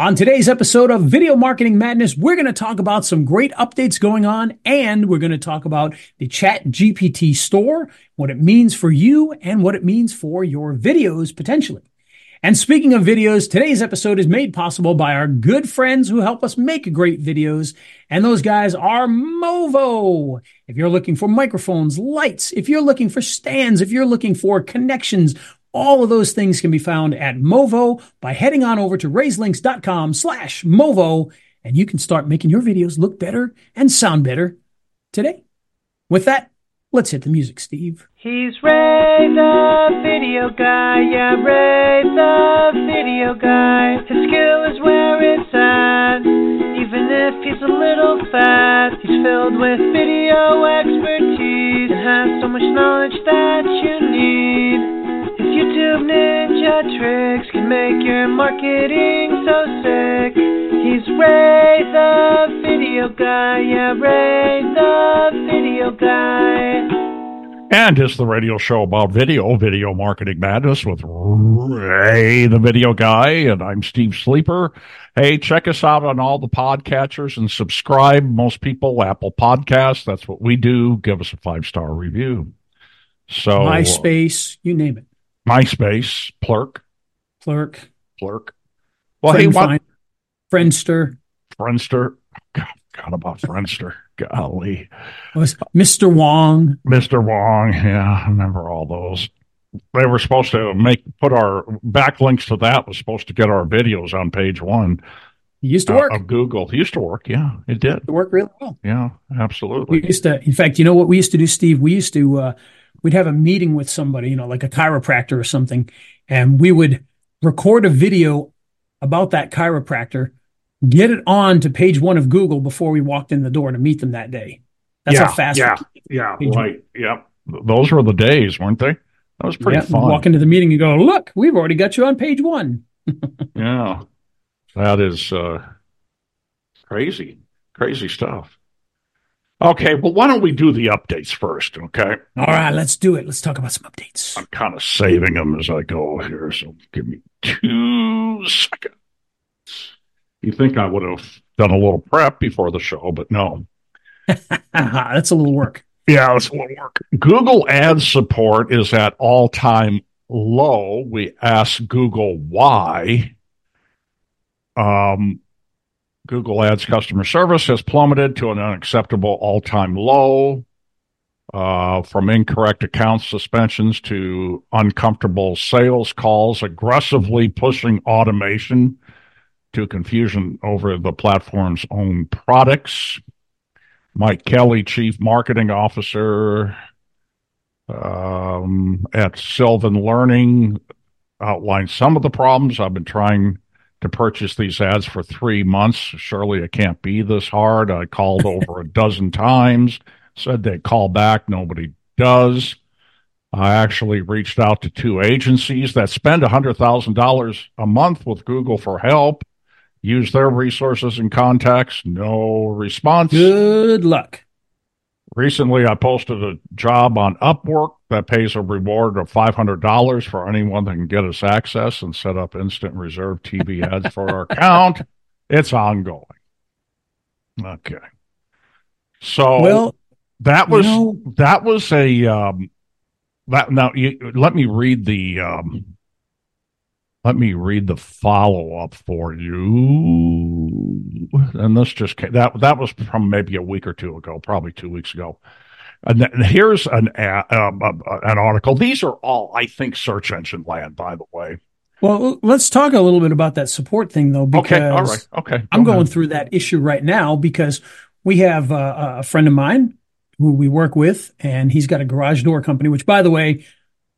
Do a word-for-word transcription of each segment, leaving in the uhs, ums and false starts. On today's episode of Video Marketing Madness, we're going to talk about some great updates going on, and we're going to talk about the Chat G P T store, what it means for you, and what it means for your videos potentially. And speaking of videos, today's episode is made possible by our good friends who help us make great videos. And those guys are Movo. If you're looking for microphones, lights, if you're looking for stands, if you're looking for connections, all of those things can be found at Movo by heading on over to raislinks.com slash Movo, and you can start making your videos look better and sound better today. With that, let's hit the music, Steve. He's Ray the Video Guy, yeah, Ray the Video Guy. His skill is where it's at, even if he's a little fat. He's filled with video expertise and has so much knowledge that you need. His YouTube ninja tricks can make your marketing so sick. He's Ray the Video Guy, yeah, Ray the Video Guy. And it's the radio show about video, Video Marketing Madness with Ray the Video Guy, and I'm Steve Sleeper. Hey, check us out on all the podcatchers and subscribe. Most people, Apple Podcasts, that's what we do. Give us a five-star review. So MySpace, uh, you name it. MySpace, Plurk. Plurk. Plurk. Well, Friend hey, what? Friendster. Friendster. God, God about Friendster. Golly. Was Mister Wong. Mister Wong, yeah, I remember all those. They were supposed to make put our backlinks to that, was supposed to get our videos on page one. It used to uh, work. Of Google. It used to work, yeah, it did. It used to work really well. Yeah, absolutely. We used to, in fact, you know what we used to do, Steve? We used to, uh, we'd have a meeting with somebody, you know, like a chiropractor or something, and we would record a video about that chiropractor, get it on to page one of Google before we walked in the door to meet them that day. That's yeah, how fast. Yeah, yeah, right. One. Yep. Those were the days, weren't they? That was pretty yep. fun. Walk into the meeting and go, look, we've already got you on page one. Yeah. That is uh, crazy, crazy stuff. Okay, well, why don't we do the updates first, okay? All right, let's do it. Let's talk about some updates. I'm kind of saving them as I go here, so give me two seconds. You think I would have done a little prep before the show, but no. That's a little work. Yeah, that's a little work. Google Ads support is at all-time low. We asked Google why. Um, Google Ads customer service has plummeted to an unacceptable all-time low, uh, from incorrect account suspensions to uncomfortable sales calls, aggressively pushing automation to confusion over the platform's own products. Mike Kelly, Chief Marketing Officer um, at Sylvan Learning, outlined some of the problems. I've been trying to purchase these ads for three months. Surely it can't be this hard. I called over a dozen times, said they call back. Nobody does. I actually reached out to two agencies that spend one hundred thousand dollars a month with Google for help. Use their resources and contacts. No response. Good luck. Recently, I posted a job on Upwork that pays a reward of five hundred dollars for anyone that can get us access and set up instant reserve T V ads for our account. It's ongoing. Okay. So well, that was you know, that was a um, that, now you, let me read the. Um, Let me read the follow-up for you. And this just came, that that was from maybe a week or two ago, probably two weeks ago. And, th- and here's an uh, um, uh, an article. These are all, I think, search engine land, by the way. Well, let's talk a little bit about that support thing, though, because okay. All right. okay. Go I'm ahead. going through that issue right now because we have uh, a friend of mine who we work with, and he's got a garage door company, which, by the way,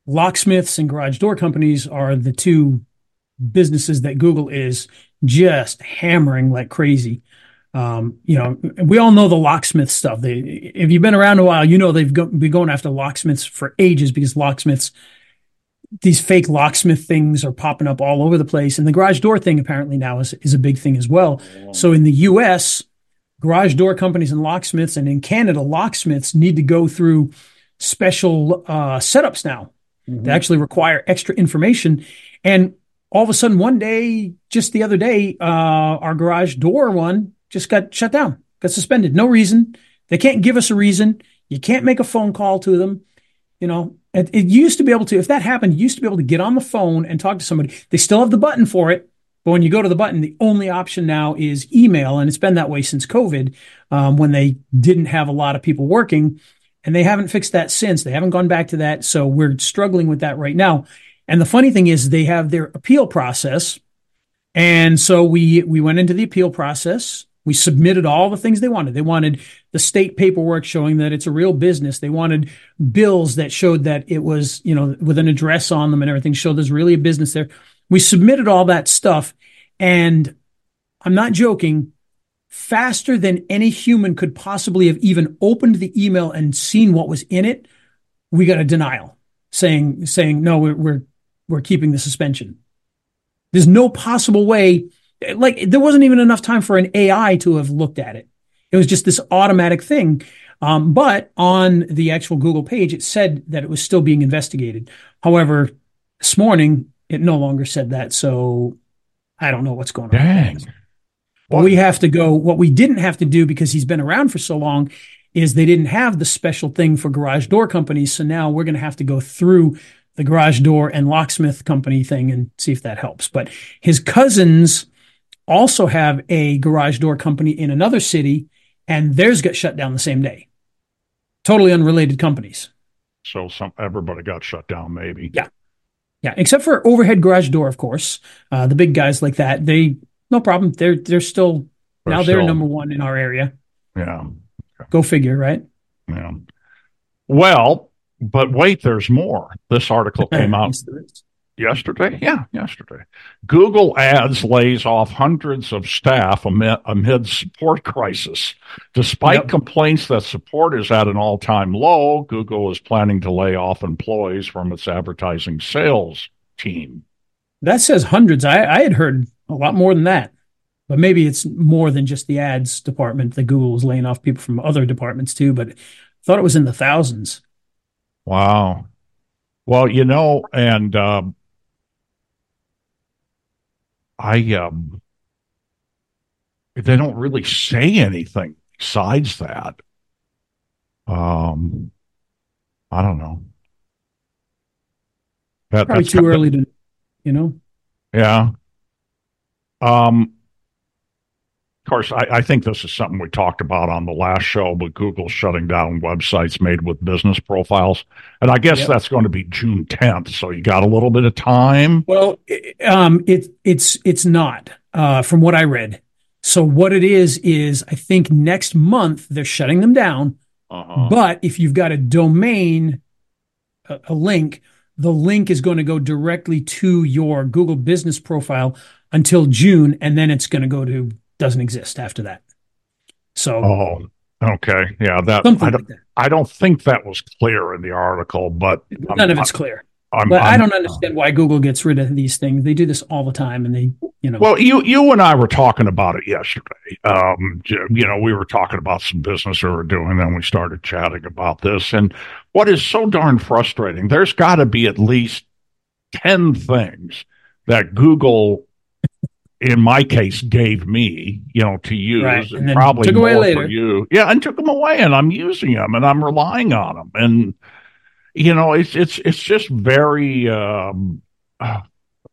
locksmiths and garage door companies are the two businesses that Google is just hammering like crazy. Um, you know, we all know the locksmith stuff. They, if you've been around a while, you know, they've go, been going after locksmiths for ages because locksmiths, these fake locksmith things are popping up all over the place. And the garage door thing apparently now is, is a big thing as well. So in the U S, garage door companies and locksmiths, and in Canada, locksmiths need to go through special uh, setups now. Mm-hmm. They actually require extra information. And all of a sudden one day, just the other day, uh, our garage door one just got shut down, got suspended. No reason. They can't give us a reason. You can't make a phone call to them. You know, it, it used to be able to, if that happened, you used to be able to get on the phone and talk to somebody. They still have the button for it. But when you go to the button, the only option now is email. And it's been that way since COVID, um, when they didn't have a lot of people working, and they haven't fixed that since. They haven't gone back to that. So we're struggling with that right now. And the funny thing is they have their appeal process. And so we, we went into the appeal process. We submitted all the things they wanted. They wanted the state paperwork showing that it's a real business. They wanted bills that showed that it was, you know, with an address on them and everything, showed there's really a business there. We submitted all that stuff, and I'm not joking, faster than any human could possibly have even opened the email and seen what was in it, we got a denial saying, saying no, we're, we're, we're keeping the suspension. There's no possible way. Like, there wasn't even enough time for an A I to have looked at it. It was just this automatic thing. Um, but on the actual Google page, it said that it was still being investigated. However, this morning, it no longer said that. So I don't know what's going on. Dang. But what? We have to go. What we didn't have to do, because he's been around for so long, is they didn't have the special thing for garage door companies. So now we're going to have to go through the garage door and locksmith company thing and see if that helps. But his cousins also have a garage door company in another city, and theirs got shut down the same day. Totally unrelated companies. So some everybody got shut down, maybe. Yeah. Yeah. Except for overhead garage door, of course. Uh, the big guys like that, they, no problem. They're, they're still, they're now still, they're number one in our area. Yeah. Okay. Go figure, right? Yeah. Well, but wait, there's more. This article came out. Yesterday? Yeah, yesterday. Google Ads lays off hundreds of staff amid, amid support crisis. Despite yep. complaints that support is at an all-time low, Google is planning to lay off employees from its advertising sales team. That says hundreds. I, I had heard a lot more than that. But maybe it's more than just the ads department that Google is laying off people from other departments too, but I thought it was in the thousands. Wow. Well, you know, and... Uh, I um, they don't really say anything besides that. Um, I don't know. That, Probably that's too early of, to, you know. Yeah. Um. Of course, I, I think this is something we talked about on the last show, but Google shutting down websites made with business profiles. And I guess yep. that's going to be June tenth, so you got a little bit of time. Well, um, it, it's it's not, uh, from what I read. So what it is is I think next month they're shutting them down, uh-huh. but if you've got a domain, a, a link, the link is going to go directly to your Google Business Profile until June, and then it's going to go to doesn't exist after that. So oh okay yeah that I don't, like that I don't think that was clear in the article, but none I'm, of it's I'm, clear I'm, but I'm, I don't understand why Google gets rid of these things. They do this all the time, and they you know well you you and I were talking about it yesterday. Um you know we were talking about some business we were doing, then we started chatting about this, and what is so darn frustrating, there's got to be at least ten things that Google in my case, gave me, you know, to use, right. and, and probably took more away later. For you. Yeah, and took them away, and I'm using them, and I'm relying on them, and you know, it's it's it's just very. Um, now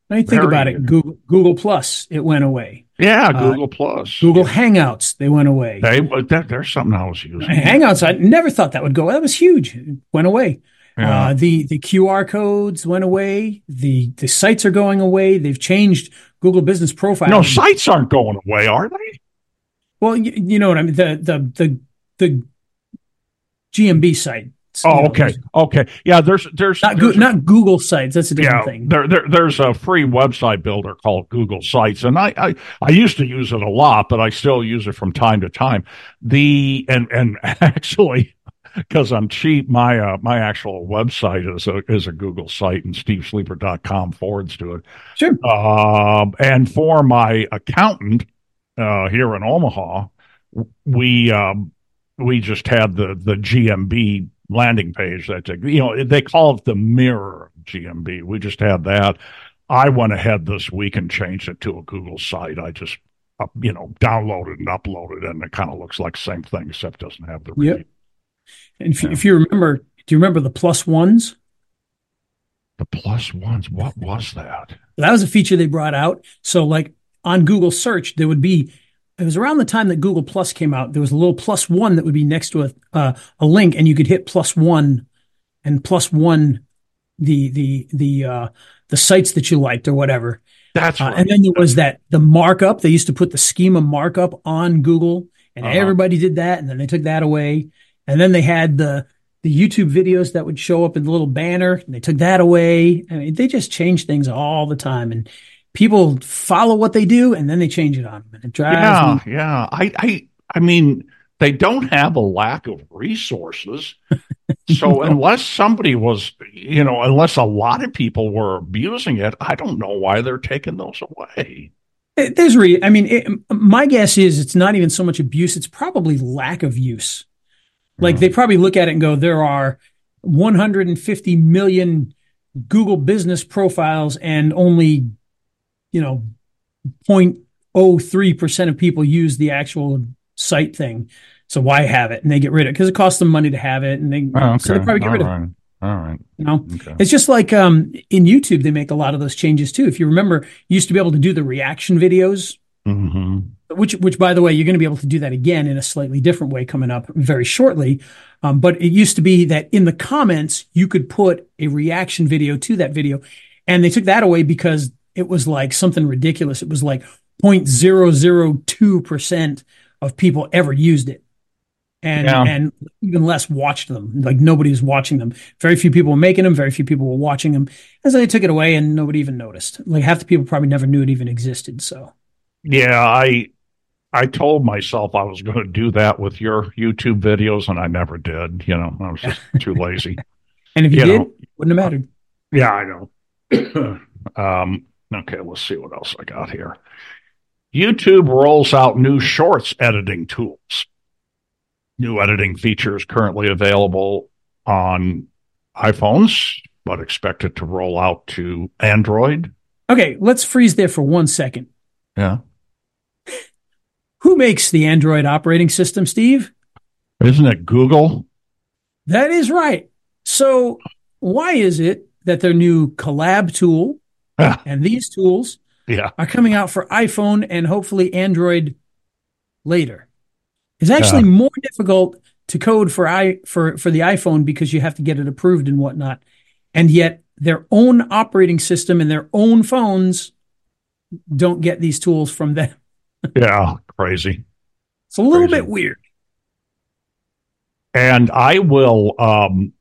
you very, think about it, Google Google Plus, it went away. Yeah, Google uh, Plus, Google yeah. Hangouts, they went away. They that, there's something I was using. Hangouts, I never thought that would go. That was huge. It went away. Yeah. Uh, the the Q R codes went away. The the sites are going away. They've changed Google Business Profile. No, sites aren't going away, are they? Well, you, you know what I mean. The the the the G M B site. Oh, okay, okay, yeah. There's there's not there's, go, not Google Sites. That's a different yeah, thing. There, there there's a free website builder called Google Sites, and I, I I used to use it a lot, but I still use it from time to time. The and and actually. Because I'm cheap, my uh, my actual website is a is a Google site, and steve sleeper dot com forwards to it. Sure. Uh, and for my accountant uh, here in Omaha, we um, we just had the the G M B landing page that you know they call it the mirror G M B. We just had that I went ahead this week and changed it to a Google site. I just, up, you know, downloaded and uploaded, and it kind of looks like the same thing, except doesn't have the review. Yep. And if, yeah. if you remember, do you remember the plus ones? The plus ones, what was that? That was a feature they brought out. So like on Google search, there would be, it was around the time that Google Plus came out, there was a little plus one that would be next to a uh, a link, and you could hit plus one, and plus one, the the the uh, the sites that you liked or whatever. That's right. Uh, and then there was that the markup. They used to put the schema markup on Google, and uh-huh. everybody did that, and then they took that away. And then they had the the YouTube videos that would show up in the little banner, and they took that away. I mean, they just change things all the time, and people follow what they do, and then they change it on them, and it drives yeah, me. Yeah, I, I, I mean, they don't have a lack of resources. So no. unless somebody was, you know, unless a lot of people were abusing it, I don't know why they're taking those away. It, there's, re- I mean, it, my guess is it's not even so much abuse; it's probably lack of use. Like they probably look at it and go, there are one hundred fifty million Google business profiles and only, you know, zero point zero three percent of people use the actual site thing. So why have it? And they get rid of it because it costs them money to have it. And they, oh, okay. so they probably get All rid right. of it. All right. You know, okay. It's just like um, in YouTube, they make a lot of those changes too. If you remember, you used to be able to do the reaction videos. Mm-hmm. Which, which, by the way, you're going to be able to do that again in a slightly different way coming up very shortly. Um, but it used to be that in the comments, you could put a reaction video to that video. And they took that away because it was like something ridiculous. It was like zero point zero zero two percent of people ever used it. And, yeah. and even less watched them. Like nobody was watching them. Very few people were making them. Very few people were watching them. And so they took it away and nobody even noticed. Like half the people probably never knew it even existed. So, yeah, I. I told myself I was going to do that with your YouTube videos, and I never did. You know, I was just too lazy. And if you, you did, know, wouldn't have mattered. Uh, yeah, I know. um, okay, let's see what else I got here. YouTube rolls out new shorts editing tools. New editing features currently available on iPhones, but expected to roll out to Android. Okay, let's freeze there for one second. Yeah. Who makes the Android operating system, Steve? Isn't it Google? That is right. So why is it that their new collab tool ah. and these tools yeah. are coming out for iPhone and hopefully Android later? It's actually yeah. more difficult to code for i for, for the iPhone because you have to get it approved and whatnot. And yet their own operating system and their own phones don't get these tools from them. Yeah, crazy. It's a little crazy. bit weird. And I will um,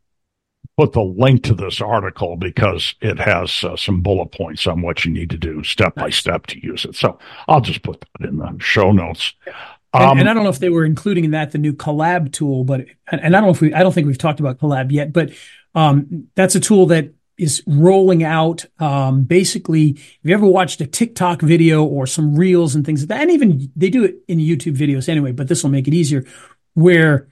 put the link to this article because it has uh, some bullet points on what you need to do step nice. by step to use it. So I'll just put that in the show notes. Um, and, and I don't know if they were including in that the new Collab tool, but and I don't know if we I don't think we've talked about Collab yet, but um, that's a tool that is rolling out um, basically, if you ever watched a TikTok video or some reels and things like that, and even they do it in YouTube videos anyway, but this will make it easier where,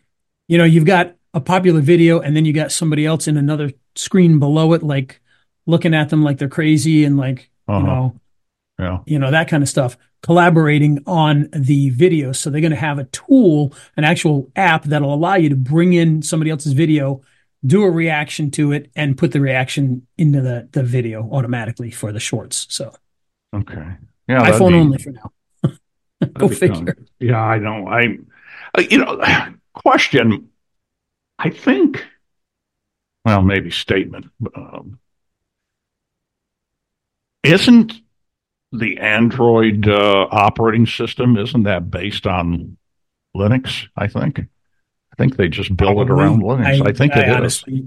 you know, you've got a popular video and then you got somebody else in another screen below it, like looking at them like they're crazy and like, uh-huh. you know, yeah. you know, that kind of stuff, collaborating on the video. So they're going to have a tool, an actual app that'll allow you to bring in somebody else's video, do a reaction to it, and put the reaction into the, the video automatically for the shorts. So, okay, yeah, iPhone be, only for now. Go figure. Fun. Yeah, I know. I, you know, question. I think, well, maybe statement. Um, isn't the Android uh, operating system? Isn't that based on Linux? I think. I think they just build probably. it around Linux. I, I think I it honestly, is.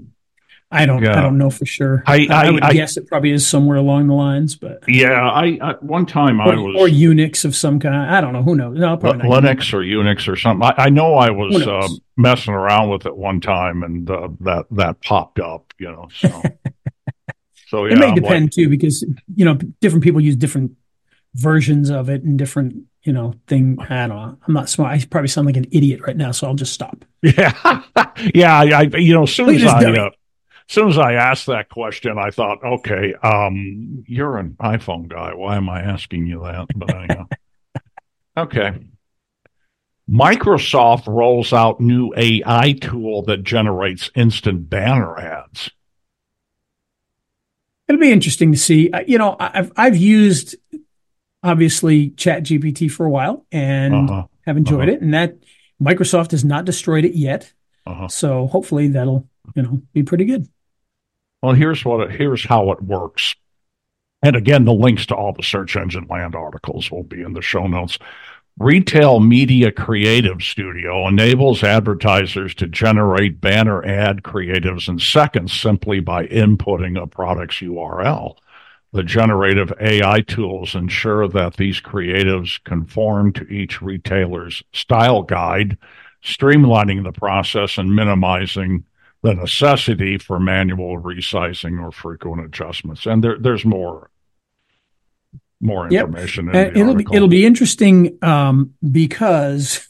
I don't. Yeah. I don't know for sure. I, I, I would I, guess it probably is somewhere along the lines, but yeah. I, I one time or, I was or Unix of some kind. I don't know. Who knows? No, probably L- not Linux or Unix or something. I, I know I was uh, messing around with it one time, and uh, that that popped up. You know, so so yeah. It may I'm depend like, too, because you know different people use different versions of it and different. You know, thing, I don't know. I'm not smart. I probably sound like an idiot right now, so I'll just stop. Yeah. yeah. I, I you know, as soon Please as I, uh, As soon as I asked that question, I thought, okay, um, you're an iPhone guy. Why am I asking you that? But anyhow. Okay. Microsoft rolls out new A I tool that generates instant banner ads. It'll be interesting to see. You know, I've I've used, obviously, Chat G P T for a while and uh-huh. have enjoyed uh-huh. it. And that Microsoft has not destroyed it yet. Uh-huh. So hopefully that'll, you know, be pretty good. Well, here's what it, here's how it works. And again, the links to all the search engine land articles will be in the show notes. Retail Media Creative Studio enables advertisers to generate banner ad creatives in seconds simply by inputting a product's U R L. The generative A I tools ensure that these creatives conform to each retailer's style guide, streamlining the process and minimizing the necessity for manual resizing or frequent adjustments. And there, there's more. More information. Yep. In the it'll, be, it'll be interesting um, because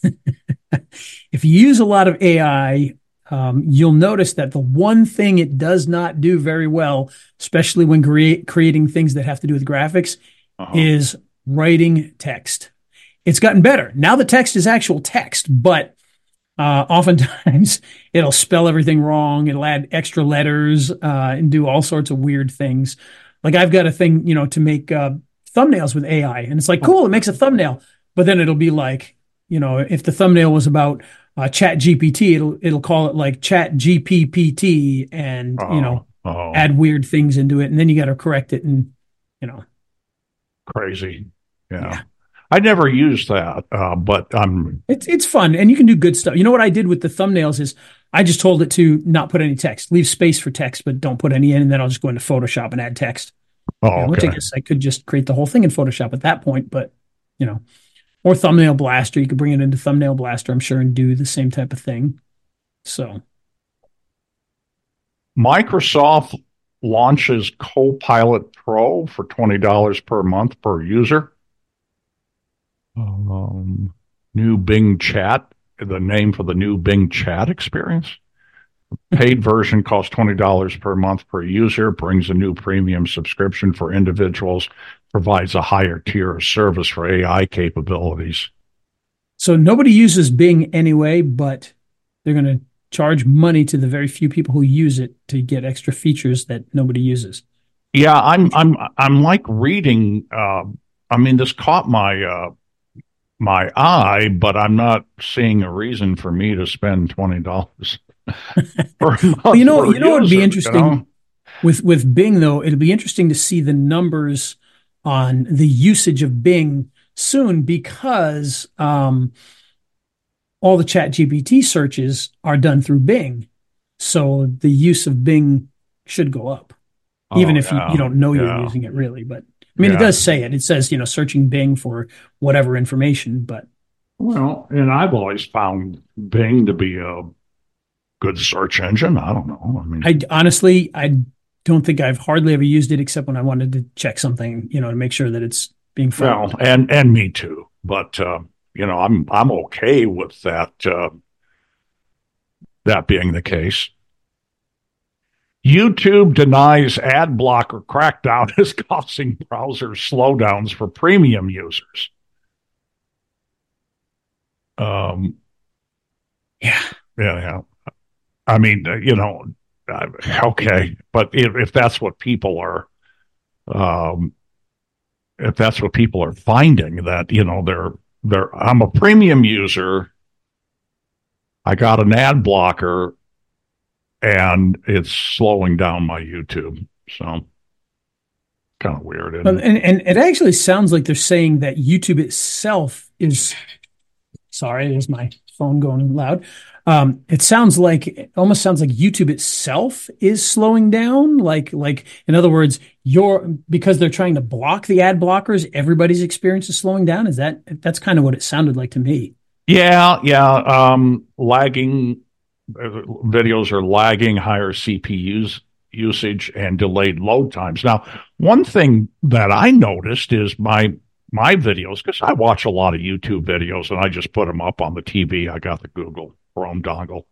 if you use a lot of A I, um, you'll notice that the one thing it does not do very well, especially when crea- creating things that have to do with graphics, uh-huh. is writing text. It's gotten better. Now the text is actual text, but uh, oftentimes it'll spell everything wrong. It'll add extra letters uh, and do all sorts of weird things. Like I've got a thing, you know, to make uh, thumbnails with A I. And it's like, cool, it makes a thumbnail. But then it'll be like, you know, if the thumbnail was about uh, Chat G P T, it'll it'll call it like Chat G P P T and, oh, you know, oh. add weird things into it. And then you got to correct it and, you know. Crazy. Yeah. yeah. I never used that, uh, but I'm. It's, it's fun. And you can do good stuff. You know what I did with the thumbnails is I just told it to not put any text, leave space for text, but don't put any in. And then I'll just go into Photoshop and add text. Oh, okay. Which I guess I could just create the whole thing in Photoshop at that point, but, you know, or Thumbnail Blaster. You could bring it into Thumbnail Blaster, I'm sure, and do the same type of thing. So, Microsoft launches Copilot Pro for twenty dollars per month per user. Um, new Bing Chat, the name for the new Bing Chat experience. Paid version costs twenty dollars per month per user, brings a new premium subscription for individuals, provides a higher tier of service for A I capabilities. So nobody uses Bing anyway, but they're going to charge money to the very few people who use it to get extra features that nobody uses. Yeah, I'm I'm I'm like reading. Uh, I mean, this caught my uh, my eye, but I'm not seeing a reason for me to spend twenty dollars. well, you know, you know, it'd be interesting you know? with with Bing though. It'll be interesting to see the numbers on the usage of Bing soon because um, all the Chat G P T searches are done through Bing, so the use of Bing should go up, oh, even if yeah. you, you don't know you're yeah. using it really. But I mean, yeah. it does say it. It says you know searching Bing for whatever information. But well, and I've always found Bing to be a good search engine. I don't know. I mean, I honestly, I don't think I've hardly ever used it except when I wanted to check something, you know, to make sure that it's being found. Well, and and me too. But uh, you know, I'm I'm okay with that. Uh, that being the case, YouTube denies ad blocker crackdown is causing browser slowdowns for premium users. Um. Yeah. Yeah. Yeah. I mean, you know, okay, but if, if that's what people are, um, if that's what people are finding, that you know, they're they're. I'm a premium user. I got an ad blocker, and it's slowing down my YouTube. So, kind of weird. Isn't it? And and it actually sounds like they're saying that YouTube itself is. Sorry, there's my phone going loud. Um, it sounds like it almost sounds like YouTube itself is slowing down. Like, like in other words, your because they're trying to block the ad blockers. Everybody's experience is slowing down. Is that that's kind of what it sounded like to me? Yeah, yeah. Um, lagging uh, videos are lagging, higher C P Us usage, and delayed load times. Now, one thing that I noticed is my. My videos, because I watch a lot of YouTube videos and I just put them up on the T V. I got the Google Chrome dongle.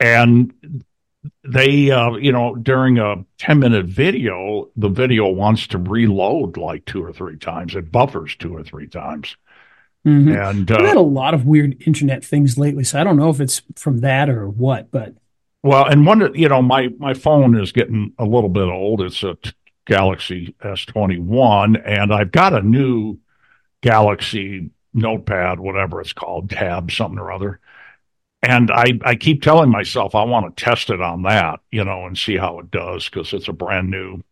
And they, uh, you know, during a ten-minute video, the video wants to reload like two or three times. It buffers two or three times. Mm-hmm. And uh, I've had a lot of weird internet things lately, so I don't know if it's from that or what. But well, and one, you know, my my phone is getting a little bit old. It's a t- Galaxy S twenty-one, and I've got a new Galaxy Notepad, whatever it's called, Tab, something or other. And I, I keep telling myself I want to test it on that, you know, and see how it does, because it's a brand new,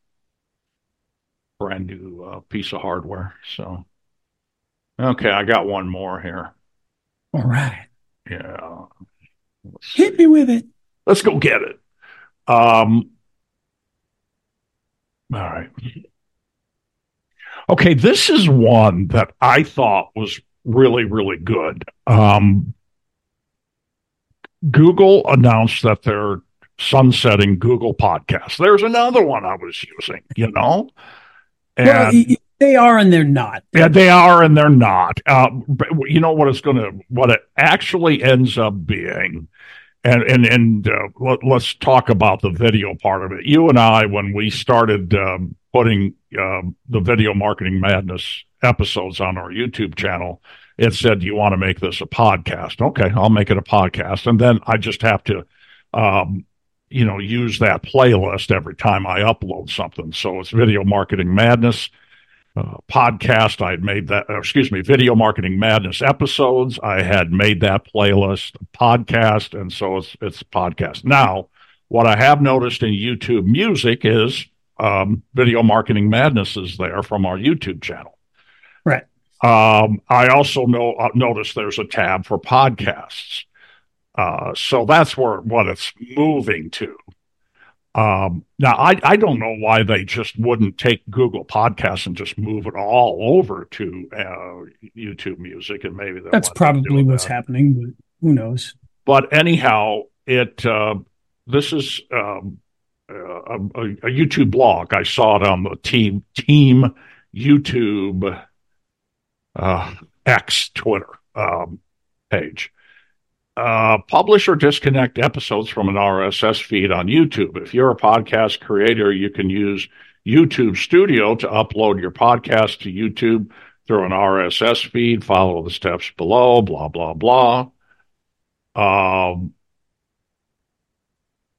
brand new uh, piece of hardware. So, okay, I got one more here. All right. Yeah. Let's Hit see. me with it. Let's go get it. Um. All right. Okay, this is one that I thought was really, really good. Um, Google announced that they're sunsetting Google Podcasts. There's another one I was using, you know? And well, they are and they're not. Yeah, they are and they're not. Uh, you know what it's going to, what it actually ends up being. And and, and uh, let, let's talk about the video part of it. You and I, when we started um, putting uh, the Video Marketing Madness episodes on our YouTube channel, it said, you want to make this a podcast. Okay, I'll make it a podcast. And then I just have to, um, you know, use that playlist every time I upload something. So it's Video Marketing Madness uh, podcast. I had made that, or excuse me, Video Marketing Madness episodes. I had made that playlist podcast. And so it's, it's a podcast. Now, what I have noticed in YouTube Music is um, Video Marketing Madness is there from our YouTube channel. Right. Um, I also know, uh, noticed there's a tab for podcasts. Uh, so that's where what it's moving to. Um, now, I, I don't know why they just wouldn't take Google Podcasts and just move it all over to uh, YouTube Music. And maybe that's probably what's that. happening, but who knows? But anyhow, it uh, this is um, uh, a, a YouTube blog. I saw it on the team, team YouTube Uh, X Twitter um, page. Uh, publish or disconnect episodes from an R S S feed on YouTube. If you're a podcast creator, you can use YouTube Studio to upload your podcast to YouTube through an R S S feed. Follow the steps below, blah, blah, blah. Um,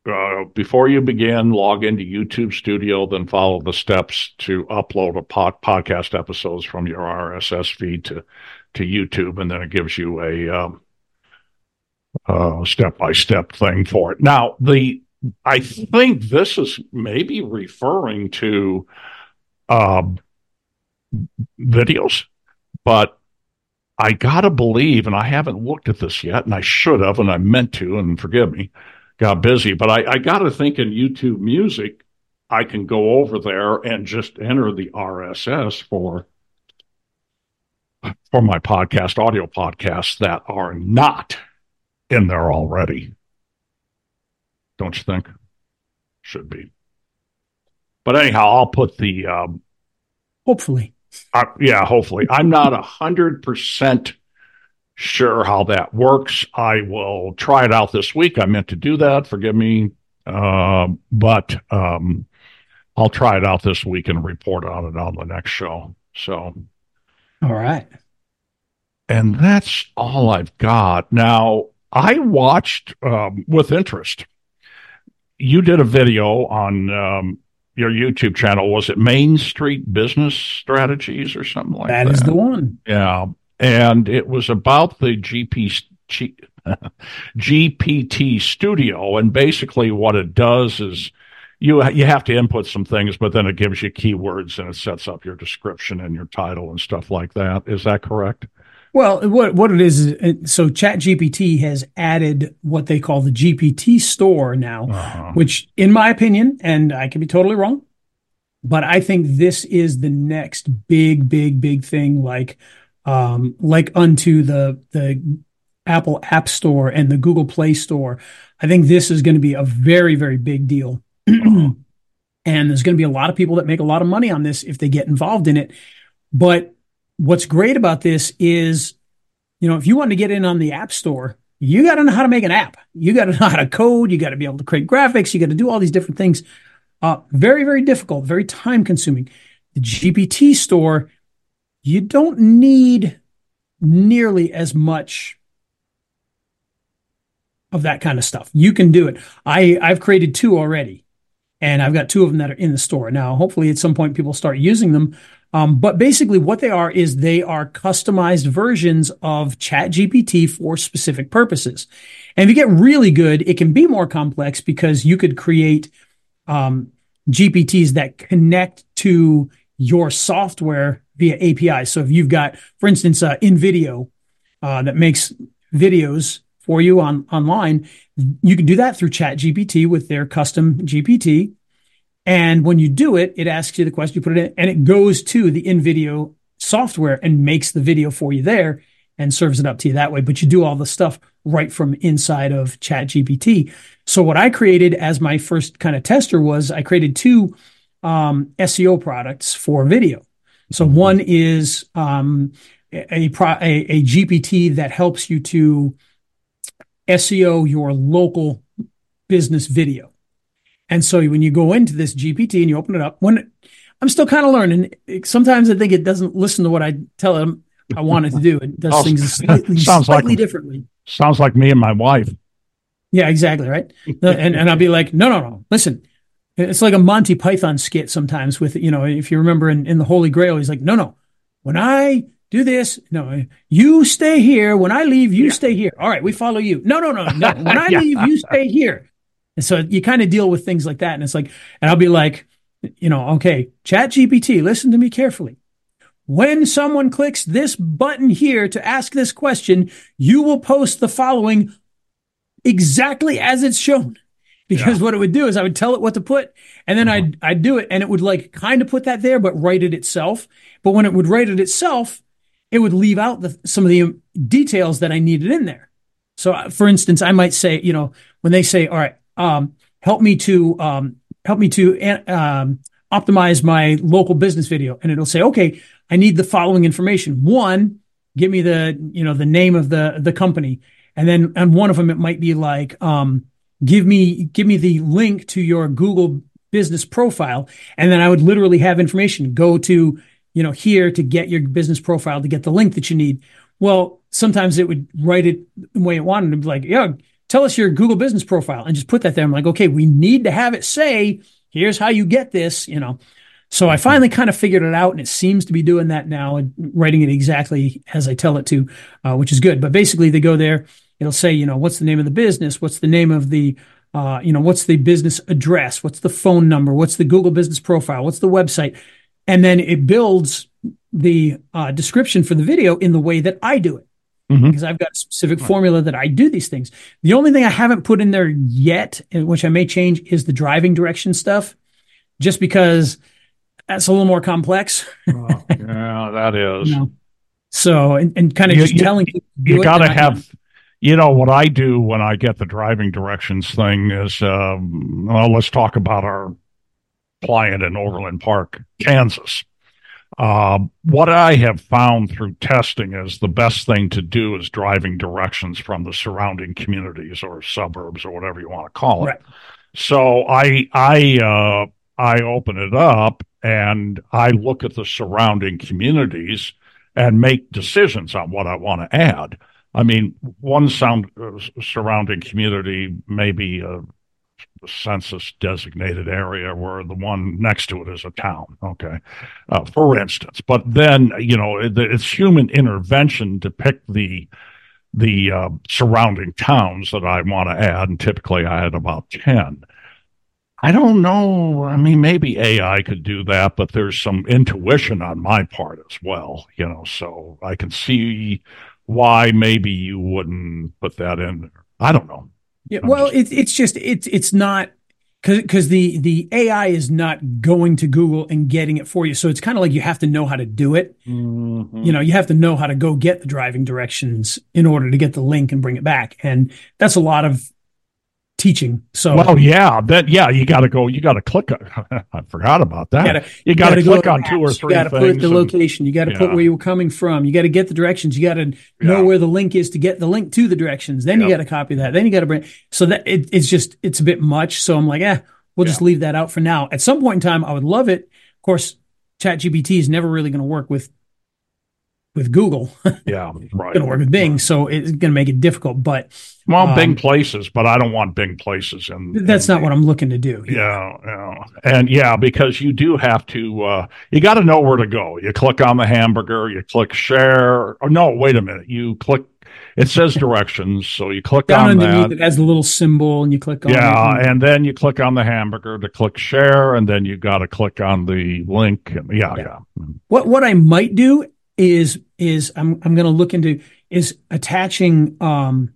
uh, before you begin, log into YouTube Studio, then follow the steps to upload a pod, podcast episodes from your R S S feed to, to YouTube, and then it gives you a um, uh, step-by-step thing for it. Now, the I think this is maybe referring to uh, videos, but I gotta believe, and I haven't looked at this yet, and I should have, and I meant to, and forgive me, got busy, but I, I got to think in YouTube Music, I can go over there and just enter the R S S for for my podcast, audio podcasts that are not in there already. Don't you think? Should be. But anyhow, I'll put the um, hopefully. Uh, yeah, hopefully. I'm not a hundred percent. Sure, how that works. I will try it out this week. I meant to do that. Forgive me. Uh, but um, I'll try it out this week and report on it on the next show. So, all right. And that's all I've got. Now, I watched um, with interest. You did a video on um, your YouTube channel. Was it Main Street Business Strategies or something like that? That is the one. Yeah. And it was about the G P, G, G P T Studio, and basically what it does is you you have to input some things, but then it gives you keywords and it sets up your description and your title and stuff like that. Is that correct? Well, what what it is, is so Chat G P T has added what they call the G P T Store now, uh-huh. which, in my opinion, and I could be totally wrong, but I think this is the next big, big, big thing, like. Um, like unto the the Apple App Store and the Google Play Store. I think this is going to be a very, very big deal. And there's going to be a lot of people that make a lot of money on this if they get involved in it. But what's great about this is, you know, if you want to get in on the App Store, you got to know how to make an app. You got to know how to code. You got to be able to create graphics. You got to do all these different things. Uh, very, very difficult, very time consuming. The G P T store, you don't need nearly as much of that kind of stuff. You can do it. I, I've created two already, and I've got two of them that are in the store. Now, hopefully at some point people start using them. Um, but basically what they are is they are customized versions of Chat G P T for specific purposes. And if you get really good, it can be more complex because you could create um, G P Ts that connect to your software via A P I. So if you've got, for instance, uh, InVideo uh, that makes videos for you on online, you can do that through Chat G P T with their custom G P T. And when you do it, it asks you the question, you put it in, and it goes to the InVideo software and makes the video for you there and serves it up to you that way. But you do all the stuff right from inside of Chat G P T. So what I created as my first kind of tester was I created two um, S E O products for video. So one is um, a, pro- a, a G P T that helps you to S E O your local business video. And so when you go into this G P T and you open it up, when I'm still kind of learning, sometimes I think it doesn't listen to what I tell them I want it to do. It does oh, things slightly, slightly like, differently. Sounds like me and my wife. Yeah, exactly. Right. and and I'll be like, no, no, no, listen. It's like a Monty Python skit sometimes with, you know, if you remember in, in the Holy Grail, he's like, no, no, when I do this, no, you stay here. When I leave, you yeah. stay here. All right, we follow you. No, no, no, no. When I yeah. leave, you stay here. And so you kind of deal with things like that. And it's like, and I'll be like, you know, okay, Chat G P T, listen to me carefully. When someone clicks this button here to ask this question, you will post the following exactly as it's shown. Because yeah. what it would do is I would tell it what to put, and then uh-huh. I'd, I'd do it, and it would like kind of put that there, but write it itself. But when it would write it itself, it would leave out the, some of the details that I needed in there. So uh, for instance, I might say, you know, when they say, all right, um, help me to, um, help me to, um, optimize my local business video. And it'll say, okay, I need the following information. One, give me the, you know, the name of the, the company. And then on one of them, it might be like, um, Give me, give me the link to your Google business profile. And then I would literally have information. Go to, you know, here to get your business profile, to get the link that you need. Well, sometimes it would write it the way it wanted to be like, yeah, tell us your Google business profile and just put that there. I'm like, okay, we need to have it say, here's how you get this, you know? So I finally kind of figured it out, and it seems to be doing that now and writing it exactly as I tell it to, uh, which is good. But basically they go there. It'll say, you know, what's the name of the business? What's the name of the, uh, you know, what's the business address? What's the phone number? What's the Google business profile? What's the website? And then it builds the uh, description for the video in the way that I do it, mm-hmm. because I've got a specific formula that I do these things. The only thing I haven't put in there yet, which I may change, is the driving direction stuff, just because that's a little more complex. oh, yeah, that is. You know? So, and, and kind of you, just you, telling people to do you got to have. You know, what I do when I get the driving directions thing is, um, well, let's talk about our client in Overland Park, Kansas. Uh, what I have found through testing is the best thing to do is driving directions from the surrounding communities or suburbs or whatever you want to call it. Right. So I, I, uh, I open it up and I look at the surrounding communities and make decisions on what I want to add. I mean, one sound, uh, surrounding community may be a census-designated area where the one next to it is a town, okay, uh, for instance. But then, you know, it, it's human intervention to pick the the uh, surrounding towns that I want to add, and typically I had about ten. I don't know. I mean, maybe A I could do that, but there's some intuition on my part as well, you know, so I can see why maybe you wouldn't put that in there. I don't know. Yeah, I'm well, just... It, it's just, it's it's not, because the, the A I is not going to Google and getting it for you. So it's kind of like you have to know how to do it. Mm-hmm. You know, you have to know how to go get the driving directions in order to get the link and bring it back. And that's a lot of teaching. So, well, yeah, that, yeah, you got to go, you got to click. On, I forgot about that. You gotta, you got to click on two or three things. You got to put the location. You got to put where you're coming from. You got to get the directions. You got to know where the link is to get the link to the directions. Then you got to copy that. Then you got to bring, so that it, it's just, it's a bit much. So I'm like, eh, we'll just leave that out for now. At some point in time, I would love it. Of course, Chat G P T is never really going to work with, with Google. Yeah, right. It's going to work with Bing, right. So it's going to make it difficult. But well, um, Bing Places, but I don't want Bing Places. And that's not what I'm looking to do. Yeah, yeah, and yeah, because you do have to. Uh, you got to know where to go. You click on the hamburger. You click share. Oh no, wait a minute. You click. It says directions, so you click down on that. It has a little symbol, and you click on yeah, it. And then you click on the hamburger to click share, and then you got to click on the link. And, yeah, yeah, yeah. What what I might do. Is is I'm I'm going to look into is attaching um,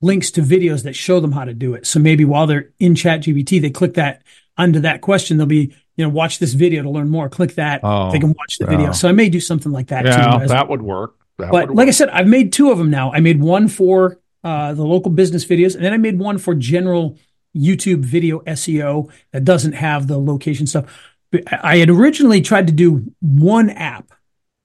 links to videos that show them how to do it. So maybe while they're in Chat G P T, they click that under that question. They'll be you know watch this video to learn more. Click that oh, they can watch the yeah. video. So I may do something like that. Yeah, too, that would work. That but would work. Like I said, I've made two of them now. I made one for uh, the local business videos, and then I made one for general YouTube video S E O that doesn't have the location stuff. I had originally tried to do one app.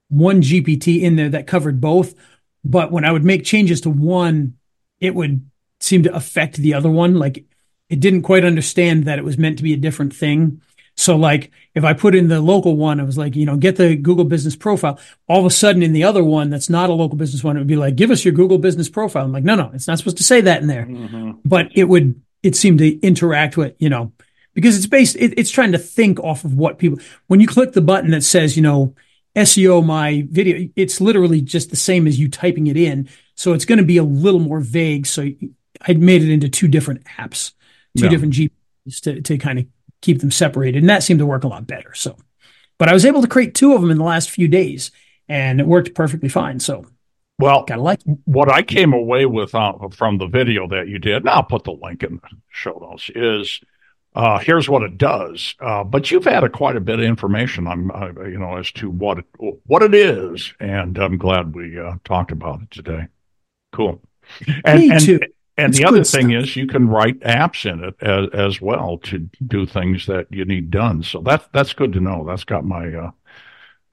One G P T in there that covered both, but when I would make changes to one, it would seem to affect the other one. Like it didn't quite understand that it was meant to be a different thing. So like if I put in the local one, I was like, you know, get the Google business profile. All of a sudden in the other one, that's not a local business one. It would be like, give us your Google business profile. I'm like, no, no, it's not supposed to say that in there, mm-hmm. but it would, it seemed to interact with, you know, because it's based, it, it's trying to think off of what people, when you click the button that says, you know, S E O my video, it's literally just the same as you typing it in. So it's going to be a little more vague. So I made it into two different apps, two yeah. different G P Ts to, to kind of keep them separated. And that seemed to work a lot better. So, but I was able to create two of them in the last few days and it worked perfectly fine. So, well, gotta like it. What I came away with uh, from the video that you did, and I'll put the link in the show notes, is Uh, here's what it does, uh, but you've added quite a bit of information on, uh, you know, as to what it, what it is, and I'm glad we uh, talked about it today. Cool. And, Me and, too. And it's the other stuff. Thing is, you can write apps in it as, as well to do things that you need done. So that's that's good to know. That's got my. Uh,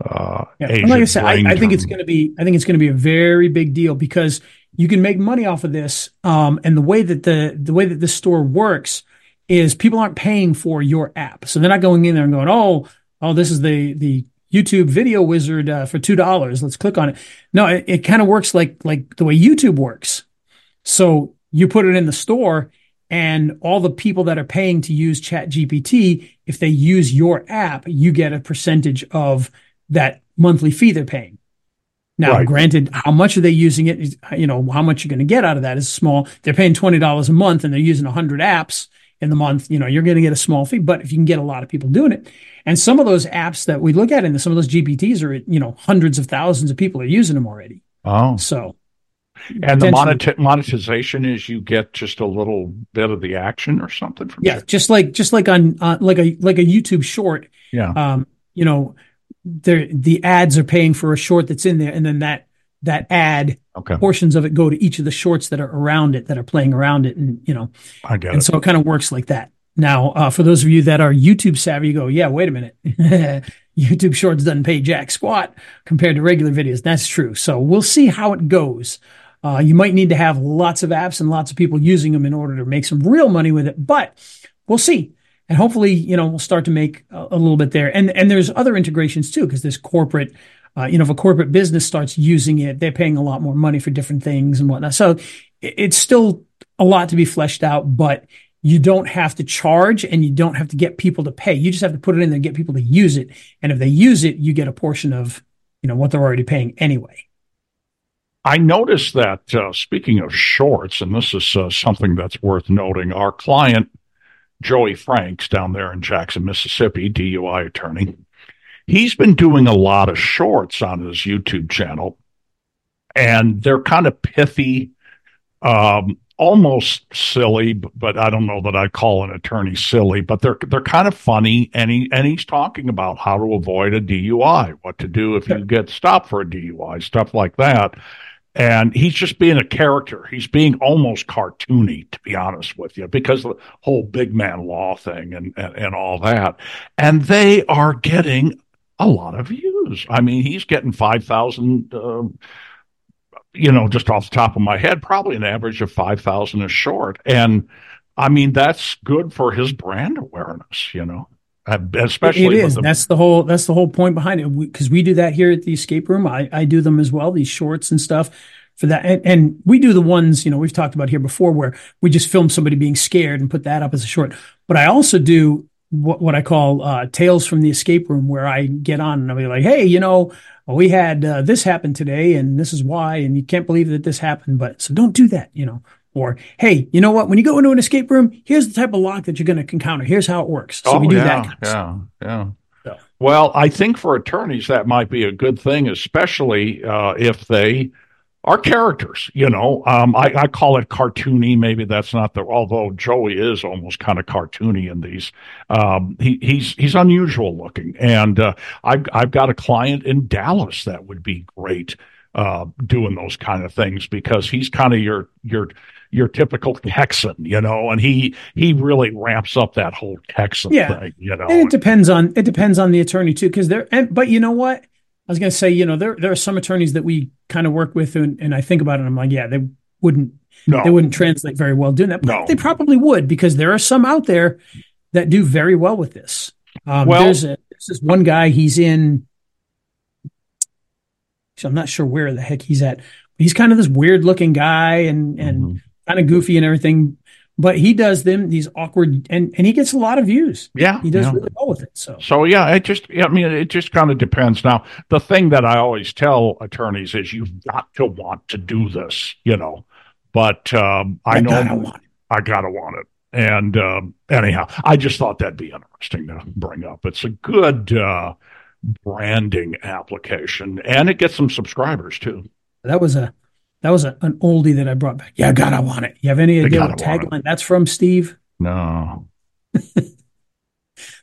uh, yeah. And like I said, I, I think it's going to be. I think it's going to be a very big deal because you can make money off of this, um, and the way that the the way that this store works. Is people aren't paying for your app. So they're not going in there and going, oh, oh, this is the the YouTube video wizard uh, for two dollars. Let's click on it. No, it, it kind of works like like the way YouTube works. So you put it in the store and all the people that are paying to use Chat G P T, if they use your app, you get a percentage of that monthly fee they're paying. Now, right. Granted, how much are they using it? You know, how much you're going to get out of that is small. They're paying twenty dollars a month and they're using one hundred apps. In the month, you know, you're going to get a small fee, but if you can get a lot of people doing it, and some of those apps that we look at and some of those G P Ts are, you know, hundreds of thousands of people are using them already. Oh, so and the moneta- monetization is you get just a little bit of the action or something from yeah, there. just like just like on uh, like a like a YouTube short. Yeah, um, you know, the the ads are paying for a short that's in there, and then that that ad. Okay. Portions of it go to each of the shorts that are around it, that are playing around it. And, you know, I get and it. So it kind of works like that. Now, uh, for those of you that are YouTube savvy, you go, yeah, wait a minute. YouTube Shorts doesn't pay jack squat compared to regular videos. That's true. So we'll see how it goes. Uh, you might need to have lots of apps and lots of people using them in order to make some real money with it, but we'll see. And hopefully, you know, we'll start to make a, a little bit there. And, and there's other integrations too, because there's corporate, Uh, you know, if a corporate business starts using it, they're paying a lot more money for different things and whatnot. So it, it's still a lot to be fleshed out, but you don't have to charge and you don't have to get people to pay. You just have to put it in there and get people to use it. And if they use it, you get a portion of, you know, what they're already paying anyway. I noticed that, uh, speaking of shorts, and this is uh, something that's worth noting, our client, Joey Franks, down there in Jackson, Mississippi, D U I attorney, he's been doing a lot of shorts on his YouTube channel, and they're kind of pithy, um, almost silly, but I don't know that I'd call an attorney silly, but they're they're kind of funny, and, he, and he's talking about how to avoid a D U I, what to do if you get stopped for a D U I, stuff like that. And he's just being a character. He's being almost cartoony, to be honest with you, because of the whole big man law thing and, and, and all that. And they are getting a lot of views. I mean, he's getting five thousand, uh, you know, just off the top of my head, probably an average of five thousand a short. And I mean, that's good for his brand awareness, you know. Uh, especially it is. The- that's the whole. That's the whole point behind it. Because we, we do that here at the Escape Room. I, I do them as well. These shorts and stuff for that. And, and we do the ones, you know, we've talked about here before, where we just film somebody being scared and put that up as a short. But I also do what, what I call uh, Tales from the Escape Room, where I get on and I'll be like, hey, you know, we had uh, this happen today, and this is why, and you can't believe that this happened. But so don't do that, you know. Or, hey, you know what? When you go into an escape room, here's the type of lock that you're going to encounter. Here's how it works. So oh, we do yeah, that. Kind of stuff. Yeah, yeah. So. Well, I think for attorneys, that might be a good thing, especially uh, if they are characters. You know, um, I, I call it cartoony. Maybe that's not the, although Joey is almost kind of cartoony in these. Um, he, he's he's unusual looking. And uh, I've, I've got a client in Dallas that would be great uh, doing those kind of things, because he's kind of your your your typical Texan, you know, and he he really ramps up that whole Texan yeah. thing, you know. And it depends on it depends on the attorney too, because there. And but you know what, I was going to say, you know, there there are some attorneys that we kind of work with, and, and I think about it, and I'm like, yeah, they wouldn't no. they wouldn't translate very well doing that. But no. They probably would, because there are some out there that do very well with this. Um, well, there's, a, there's this one guy. He's in. So I'm not sure where the heck he's at. He's kind of this weird looking guy, and and. Mm-hmm. Kind of goofy and everything, but he does them these awkward, and, and he gets a lot of views. Yeah, he does yeah. really well with it. So, so yeah, it just, I mean, it just kind of depends. Now, the thing that I always tell attorneys is, you've got to want to do this, you know. But um, I, I know gotta want it. I gotta want it. And um, anyhow, I just thought that'd be interesting to bring up. It's a good uh, branding application, and it gets some subscribers too. That was a. That was a, an oldie that I brought back. Yeah, God, I want it. You have any idea what tagline that's from, Steve? No.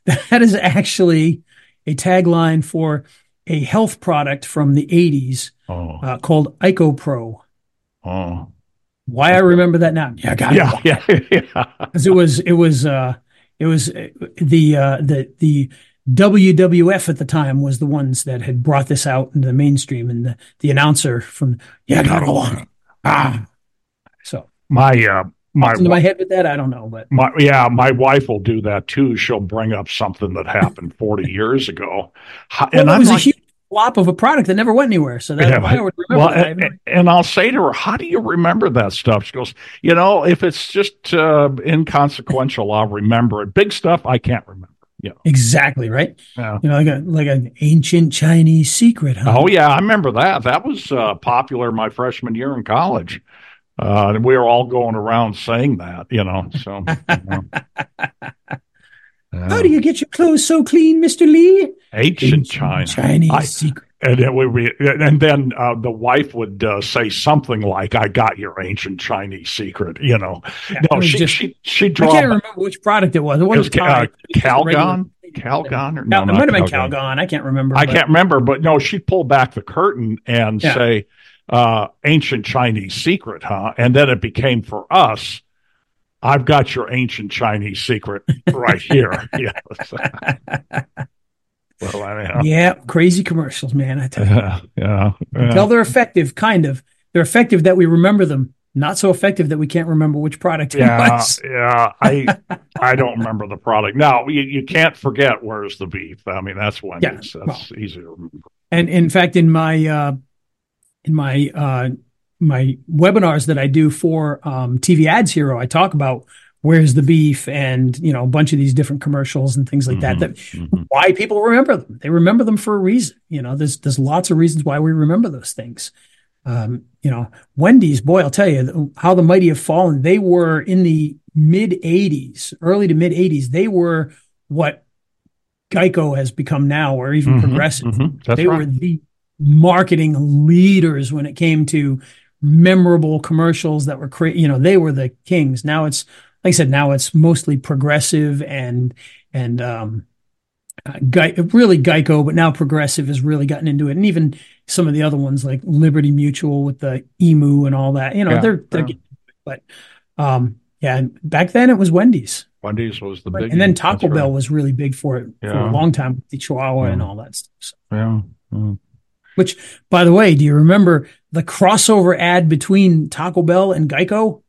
That is actually a tagline for a health product from the eighties oh. uh, called Geico Pro. Oh. Why I remember that now? Yeah, God, yeah, I yeah, yeah. Because it was, it was, uh, it was the uh, the the. W W F at the time was the ones that had brought this out into the mainstream, and the, the announcer from yeah, gotta go on. Ah, so my uh, my into my head with that, I don't know, but my, yeah, my wife will do that too. She'll bring up something that happened forty years ago, well, and it was like, a huge flop of a product that never went anywhere. So that's yeah, why I would remember well, that. And, and I'll say to her, "How do you remember that stuff?" She goes, "You know, if it's just uh, inconsequential, I'll remember it. Big stuff, I can't remember." Yeah. Exactly right. Yeah. You know, like a like an ancient Chinese secret. Huh? Oh yeah, I remember that. That was uh, popular my freshman year in college. Uh, and we were all going around saying that, you know. So, you know. Yeah. How do you get your clothes so clean, Mister Lee? Ancient, ancient China. Chinese I, secret. And then, we re- and then uh, the wife would uh, say something like, "I got your ancient Chinese secret," you know. Yeah, no, she, just, she she she. I can't remember which product it was. It wasn't it was, uh, Calgon. Calgon or no, Cal- it might have been Calgon. I can't remember. I but. can't remember, but no, she'd pull back the curtain and yeah. say, uh, "Ancient Chinese secret, huh?" And then it became for us, "I've got your ancient Chinese secret right here." Yeah. Well, anyhow. Yeah, crazy commercials, man. I tell you, yeah, yeah, yeah. Until they're effective, kind of. They're effective that we remember them. Not so effective that we can't remember which product yeah, it was. Yeah, I I don't remember the product. Now you, you can't forget where's the beef. I mean, that's Wendy's. Yeah, that's well, easy to remember. And in fact, in my uh, in my uh, my webinars that I do for um, T V Ads Hero, I talk about where's the beef, and you know, a bunch of these different commercials and things like mm-hmm, that. That mm-hmm. Why people remember them. They remember them for a reason. You know, there's there's lots of reasons why we remember those things. Um, you know, Wendy's, boy, I'll tell you how the mighty have fallen. They were in the mid eighties, early to mid eighties. They were what Geico has become now, or even mm-hmm, Progressive. Mm-hmm, that's they right. were the marketing leaders when it came to memorable commercials that were created. You know, they were the kings. Now it's Like I said, now it's mostly Progressive and and um, Ge- really Geico, but now Progressive has really gotten into it, and even some of the other ones like Liberty Mutual with the Emu and all that. You know, yeah, they're they're yeah. getting it, but um, yeah. And back then it was Wendy's. Wendy's was the right. big, and then Taco Bell right. was really big for it yeah. for a long time with the Chihuahua yeah. and all that stuff. So. Yeah. yeah. Which, by the way, do you remember the crossover ad between Taco Bell and Geico?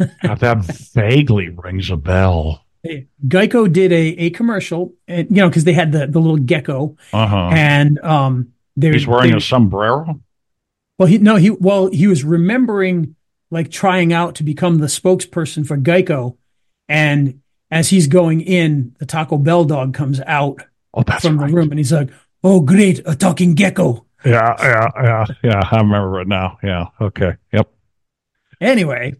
That vaguely rings a bell. Geico did a, a commercial, and, you know, because they had the, the little gecko, uh-huh. and um, they he's wearing they, a sombrero. Well, he no, he well he was remembering like trying out to become the spokesperson for Geico, and as he's going in, the Taco Bell dog comes out oh, that's from right. the room, and he's like, "Oh, great, a talking gecko." Yeah, yeah, yeah, yeah. I remember it now. Yeah. Okay. Yep. Anyway.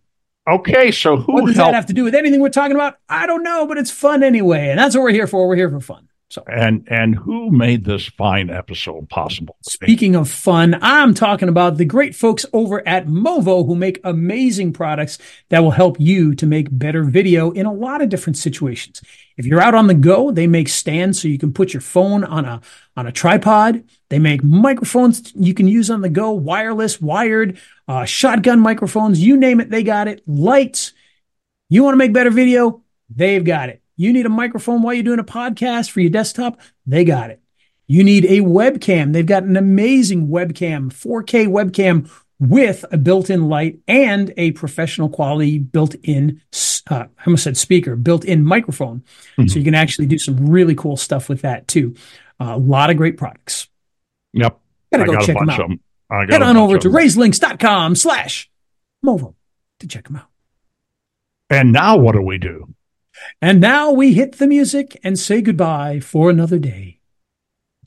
Okay, so who what does helped? that have to do with anything we're talking about? I don't know, but it's fun anyway, and that's what we're here for. We're here for fun. So, and and who made this fine episode possible? Speaking of fun, I'm talking about the great folks over at Movo, who make amazing products that will help you to make better video in a lot of different situations. If you're out on the go, they make stands so you can put your phone on a on a tripod. They make microphones you can use on the go, wireless, wired, uh, shotgun microphones, you name it, they got it. Lights. You want to make better video? They've got it. You need a microphone while you're doing a podcast for your desktop? They got it. You need a webcam. They've got an amazing webcam, four K webcam with a built-in light and a professional quality built-in, uh, I almost said speaker, built-in microphone. Mm-hmm. So you can actually do some really cool stuff with that too. Uh, a lot of great products. Yep. Gotta I go got check them out. Them. I Head on over to raise links dot com slash Movo to check them out. And now what do we do? And now we hit the music and say goodbye for another day.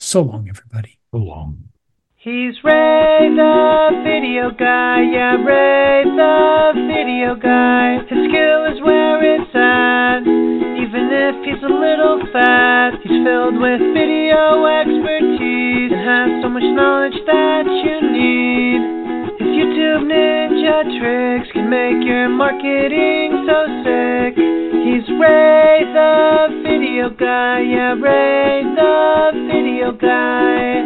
So long, everybody. So long. He's Ray the Video Guy. Yeah, Ray the Video Guy. His skill is where it's at. Even if he's a little fat, he's filled with video expertise and has so much knowledge that you need. YouTube ninja tricks can make your marketing so sick. He's Ray the Video Guy, yeah, Ray the Video Guy.